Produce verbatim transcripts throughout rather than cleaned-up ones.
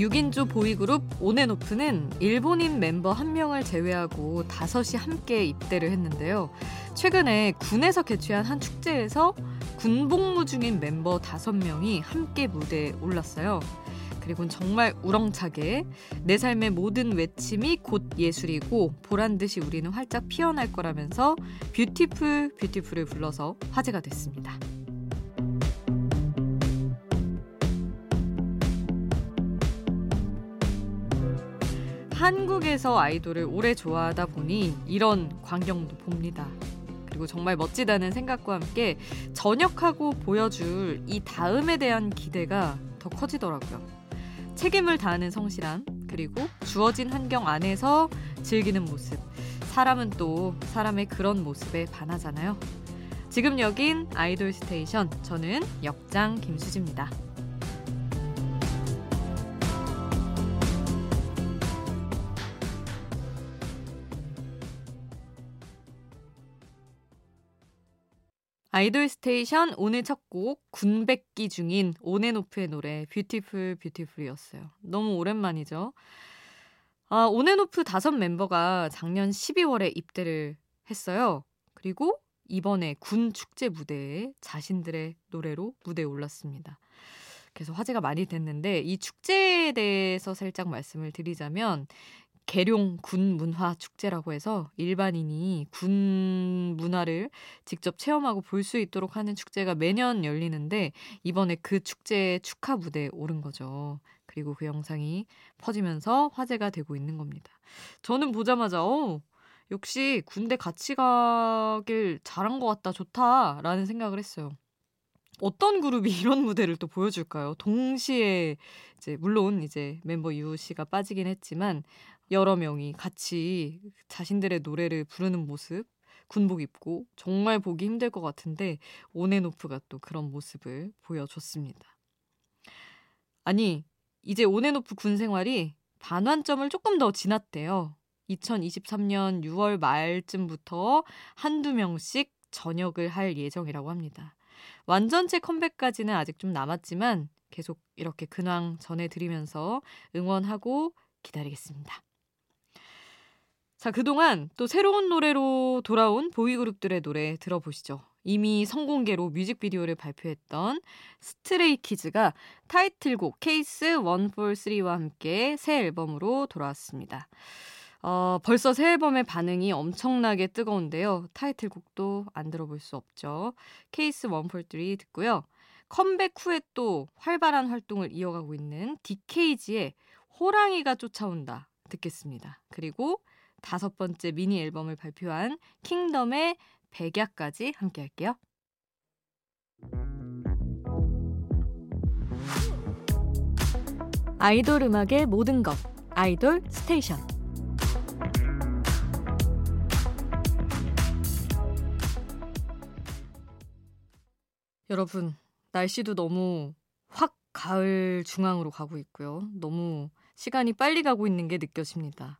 육 인조 보이그룹 온앤오프는 일본인 멤버 한 명을 제외하고 다섯이 함께 입대를 했는데요. 최근에 군에서 개최한 한 축제에서 군복무 중인 멤버 다섯 명이 함께 무대에 올랐어요. 그리고는 정말 우렁차게 내 삶의 모든 외침이 곧 예술이고 보란듯이 우리는 활짝 피어날 거라면서 뷰티풀 뷰티풀을 불러서 화제가 됐습니다. 한국에서 아이돌을 오래 좋아하다 보니 이런 광경도 봅니다. 그리고 정말 멋지다는 생각과 함께 전역하고 보여줄 이 다음에 대한 기대가 더 커지더라고요. 책임을 다하는 성실함, 그리고 주어진 환경 안에서 즐기는 모습. 사람은 또 사람의 그런 모습에 반하잖아요. 지금 여긴 아이돌 스테이션, 저는 역장 김수지입니다. 아이돌 스테이션 오늘 첫 곡 군백기 중인 온앤오프의 노래 뷰티풀 뷰티풀이었어요. 너무 오랜만이죠. 아, 온앤오프 다섯 멤버가 작년 십이월에 입대를 했어요. 그리고 이번에 군 축제 무대에 자신들의 노래로 무대에 올랐습니다. 그래서 화제가 많이 됐는데 이 축제에 대해서 살짝 말씀을 드리자면 계룡 군 문화 축제라고 해서 일반인이 군 문화를 직접 체험하고 볼 수 있도록 하는 축제가 매년 열리는데 이번에 그 축제의 축하 무대에 오른 거죠. 그리고 그 영상이 퍼지면서 화제가 되고 있는 겁니다. 저는 보자마자 어, 역시 군대 같이 가길 잘한 것 같다, 좋다라는 생각을 했어요. 어떤 그룹이 이런 무대를 또 보여줄까요? 동시에 이제 물론 이제 멤버 유 씨가 빠지긴 했지만 여러 명이 같이 자신들의 노래를 부르는 모습, 군복 입고 정말 보기 힘들 것 같은데 온앤오프가 또 그런 모습을 보여줬습니다. 아니, 이제 온앤오프 군 생활이 반환점을 조금 더 지났대요. 이천이십삼년 유월 말쯤부터 한두 명씩 전역을 할 예정이라고 합니다. 완전체 컴백까지는 아직 좀 남았지만 계속 이렇게 근황 전해드리면서 응원하고 기다리겠습니다. 자, 그동안 또 새로운 노래로 돌아온 보이그룹들의 노래 들어보시죠. 이미 성공개로 뮤직비디오를 발표했던 스트레이키즈가 타이틀곡 케이스 백사십삼과 함께 새 앨범으로 돌아왔습니다. 어, 벌써 새 앨범의 반응이 엄청나게 뜨거운데요. 타이틀곡도 안 들어볼 수 없죠. 케이스 백사십삼 듣고요. 컴백 후에 또 활발한 활동을 이어가고 있는 디케이지의 호랑이가 쫓아온다 듣겠습니다. 그리고 다섯 번째 미니 앨범을 발표한 킹덤의 백야까지 함께 할게요. 아이돌 음악의 모든 것, 아이돌 스테이션. 여러분, 날씨도 너무 확 가을 중앙으로 가고 있고요. 너무 시간이 빨리 가고 있는 게 느껴집니다.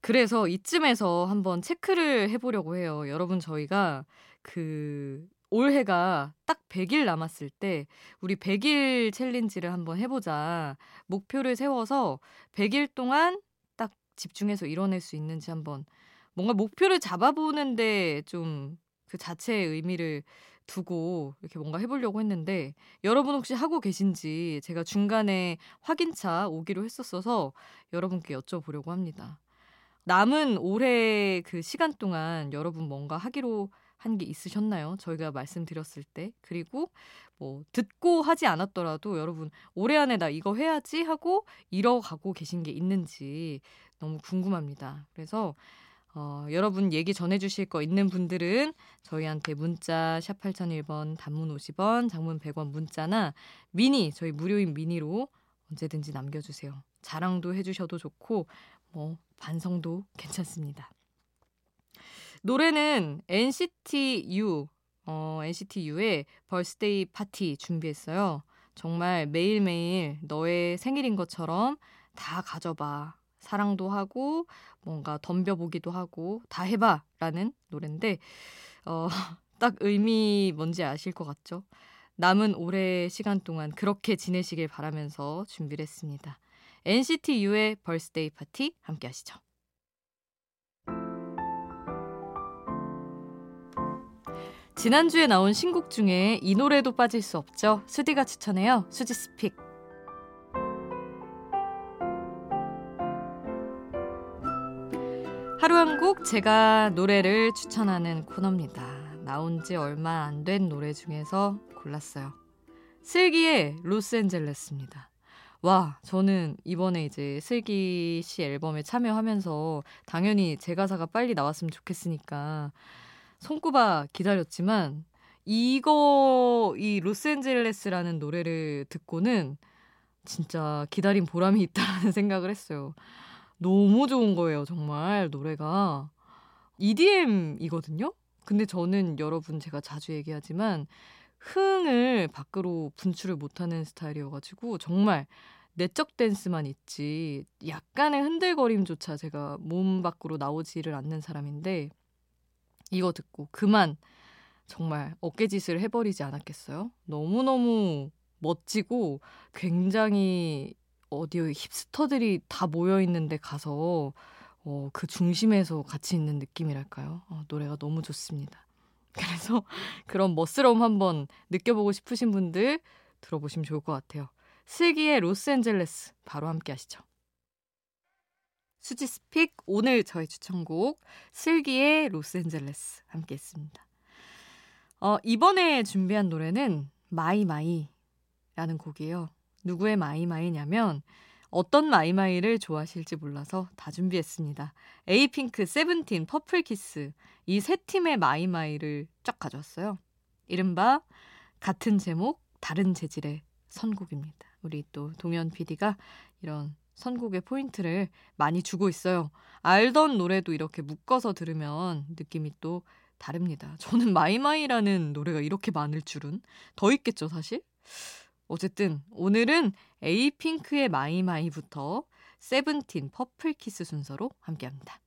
그래서 이쯤에서 한번 체크를 해보려고 해요. 여러분, 저희가 그 올해가 딱 백일 남았을 때 우리 백일 챌린지를 한번 해보자. 목표를 세워서 백일 동안 딱 집중해서 이뤄낼 수 있는지 한번 뭔가 목표를 잡아보는데 좀 그 자체의 의미를 두고 이렇게 뭔가 해보려고 했는데 여러분 혹시 하고 계신지 제가 중간에 확인차 오기로 했었어서 여러분께 여쭤보려고 합니다. 남은 올해 그 시간 동안 여러분 뭔가 하기로 한 게 있으셨나요? 저희가 말씀드렸을 때. 그리고 뭐 듣고 하지 않았더라도 여러분 올해 안에 나 이거 해야지 하고 이뤄가고 계신 게 있는지 너무 궁금합니다. 그래서 어, 여러분 얘기 전해주실 거 있는 분들은 저희한테 문자 샵 팔공공일 번 단문 오십 원 장문 백 원 문자나 미니 저희 무료인 미니로 언제든지 남겨주세요. 자랑도 해주셔도 좋고 뭐 반성도 괜찮습니다. 노래는 엔시티 U, 어, 엔시티 U의 벌스데이 파티 준비했어요. 정말 매일매일 너의 생일인 것처럼 다 가져봐. 사랑도 하고 뭔가 덤벼보기도 하고 다 해봐 라는 노래인데 어, 딱 의미 뭔지 아실 것 같죠? 남은 올해 시간 동안 그렇게 지내시길 바라면서 준비를 했습니다. 엔시티 U의 벌스데이 파티 함께 하시죠. 지난주에 나온 신곡 중에 이 노래도 빠질 수 없죠. 수디가 추천해요. 수지 스픽. 하루 한 곡 제가 노래를 추천하는 코너입니다. 나온 지 얼마 안 된 노래 중에서 골랐어요. 슬기의 로스앤젤레스입니다. 와, 저는 이번에 이제 슬기 씨 앨범에 참여하면서 당연히 제 가사가 빨리 나왔으면 좋겠으니까 손꼽아 기다렸지만 이거 이 로스앤젤레스라는 노래를 듣고는 진짜 기다린 보람이 있다라는 생각을 했어요. 너무 좋은 거예요. 정말 노래가 이디엠이거든요. 근데 저는 여러분 제가 자주 얘기하지만 흥을 밖으로 분출을 못하는 스타일이어가지고 정말 내적 댄스만 있지 약간의 흔들거림조차 제가 몸 밖으로 나오지를 않는 사람인데 이거 듣고 그만 정말 어깨짓을 해버리지 않았겠어요? 너무너무 멋지고 굉장히 어디 힙스터들이 다 모여있는데 가서 어, 그 중심에서 같이 있는 느낌이랄까요? 어, 노래가 너무 좋습니다. 그래서 그런 멋스러움 한번 느껴보고 싶으신 분들 들어보시면 좋을 것 같아요. 슬기의 로스앤젤레스 바로 함께 하시죠. 수지스픽 오늘 저의 추천곡 슬기의 로스앤젤레스 함께 했습니다. 어, 이번에 준비한 노래는 마이마이라는 곡이에요. 누구의 마이마이냐면 어떤 마이마이를 좋아하실지 몰라서 다 준비했습니다. 에이핑크, 세븐틴, 퍼플키스 이 세 팀의 마이마이를 쫙 가져왔어요. 이른바 같은 제목, 다른 재질의 선곡입니다. 우리 또 동현 피디가 이런 선곡의 포인트를 많이 주고 있어요. 알던 노래도 이렇게 묶어서 들으면 느낌이 또 다릅니다. 저는 마이마이라는 노래가 이렇게 많을 줄은. 더 있겠죠, 사실? 어쨌든 오늘은 에이핑크의 마이마이부터 세븐틴 퍼플키스 순서로 함께합니다.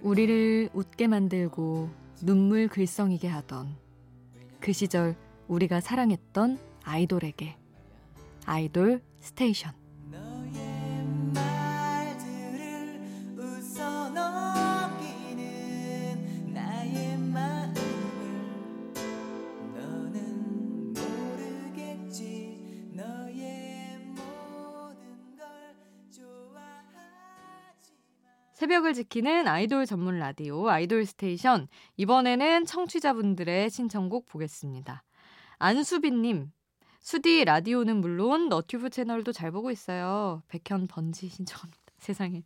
우리를 웃게 만들고 눈물 글썽이게 하던 그 시절 우리가 사랑했던 아이돌에게 아이돌 스테이션. 새벽을 지키는 아이돌 전문 라디오 아이돌 스테이션. 이번에는 청취자분들의 신청곡 보겠습니다. 안수빈님. 수디 라디오는 물론 너튜브 채널도 잘 보고 있어요. 백현 번지 신청합니다. 세상에.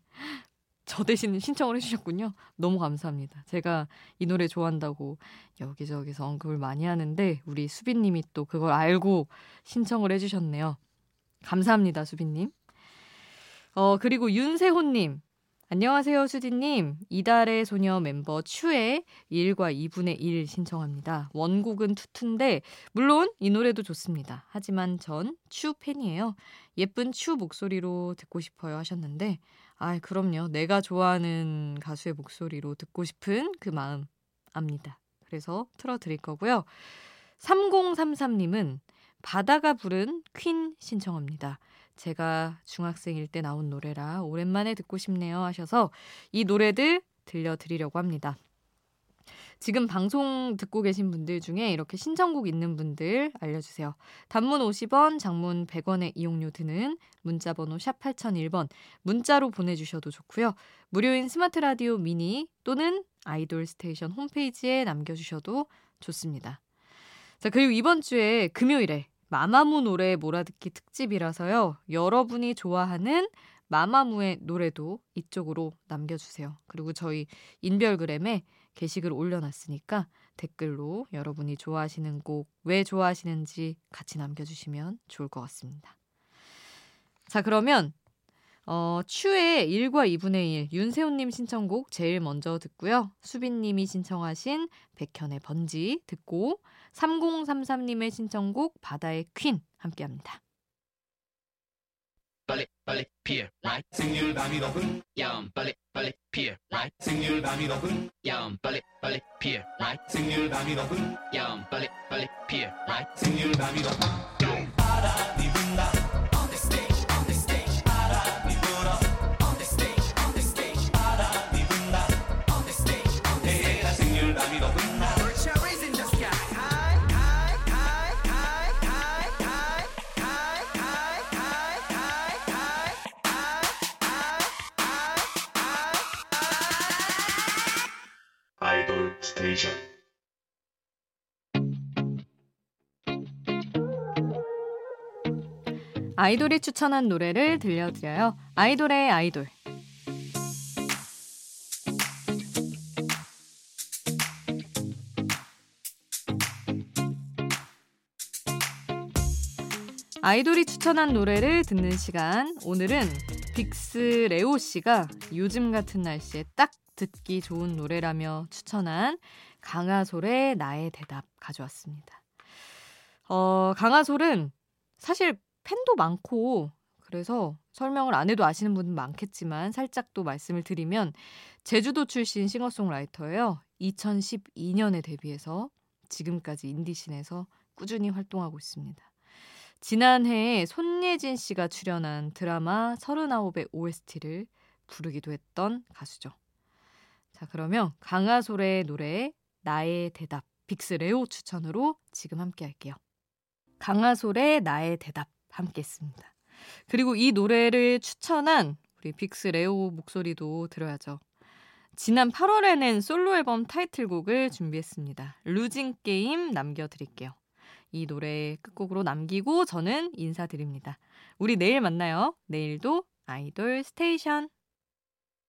저 대신 신청을 해주셨군요. 너무 감사합니다. 제가 이 노래 좋아한다고 여기저기서 언급을 많이 하는데 우리 수빈님이 또 그걸 알고 신청을 해주셨네요. 감사합니다. 수빈님. 어 그리고 윤세호님. 안녕하세요 수디님. 이달의 소녀 멤버 츄의 일과 이분의 일 신청합니다. 원곡은 투투인데 물론 이 노래도 좋습니다. 하지만 전 츄 팬이에요. 예쁜 츄 목소리로 듣고 싶어요 하셨는데 아 그럼요. 내가 좋아하는 가수의 목소리로 듣고 싶은 그 마음 압니다. 그래서 틀어드릴 거고요. 삼공삼삼님은 바다가 부른 퀸 신청합니다. 제가 중학생일 때 나온 노래라 오랜만에 듣고 싶네요 하셔서 이 노래들 들려드리려고 합니다. 지금 방송 듣고 계신 분들 중에 이렇게 신청곡 있는 분들 알려주세요. 단문 오십 원, 장문 백 원의 이용료 드는 문자번호 샵 팔공공일 번 문자로 보내주셔도 좋고요. 무료인 스마트 라디오 미니 또는 아이돌 스테이션 홈페이지에 남겨주셔도 좋습니다. 자 그리고 이번 주에 금요일에 마마무 노래 몰아듣기 특집이라서요. 여러분이 좋아하는 마마무의 노래도 이쪽으로 남겨주세요. 그리고 저희 인별그램에 게시글 올려놨으니까 댓글로 여러분이 좋아하시는 곡, 왜 좋아하시는지 같이 남겨주시면 좋을 것 같습니다. 자 그러면 어, 츄의 일과 이분의 일 윤세훈님 신청곡 제일 먼저 듣고요. 수빈님이 신청하신 백현의 번지 듣고 삼공삼삼님의 신청곡 바다의 퀸 함께합니다. 빨리 빨리 피어 라이 생일 밤이 더군 야옴 빨리 빨리 피어 라이 생일 밤이 더군 야옴 빨리 빨리 피어 라이 생일 밤이 더군 야옴 빨리 빨리 피어 라이 생일 밤이 더군 바람이 분다 아이돌 스테이션. 아이돌이 추천한 노래를 들려드려요. 아이돌의 아이돌. 아이돌이 추천한 노래를 듣는 시간. 오늘은 빅스 레오 씨가 요즘 같은 날씨에 딱 듣기 좋은 노래라며 추천한 강하솔의 나의 대답 가져왔습니다. 어, 강하솔은 사실 팬도 많고 그래서 설명을 안 해도 아시는 분은 많겠지만 살짝 또 말씀을 드리면 제주도 출신 싱어송라이터예요. 이천십이 년에 데뷔해서 지금까지 인디씬에서 꾸준히 활동하고 있습니다. 지난해에 손예진 씨가 출연한 드라마 서른아홉의 오에스티를 부르기도 했던 가수죠. 자, 그러면 강하솔의 노래 나의 대답 빅스 레오 추천으로 지금 함께 할게요. 강하솔의 나의 대답 함께 했습니다. 그리고 이 노래를 추천한 우리 빅스 레오 목소리도 들어야죠. 지난 팔월에 낸 솔로 앨범 타이틀곡을 준비했습니다. 루징 게임 남겨드릴게요. 이 노래 끝곡으로 남기고 저는 인사드립니다. 우리 내일 만나요. 내일도 아이돌 스테이션.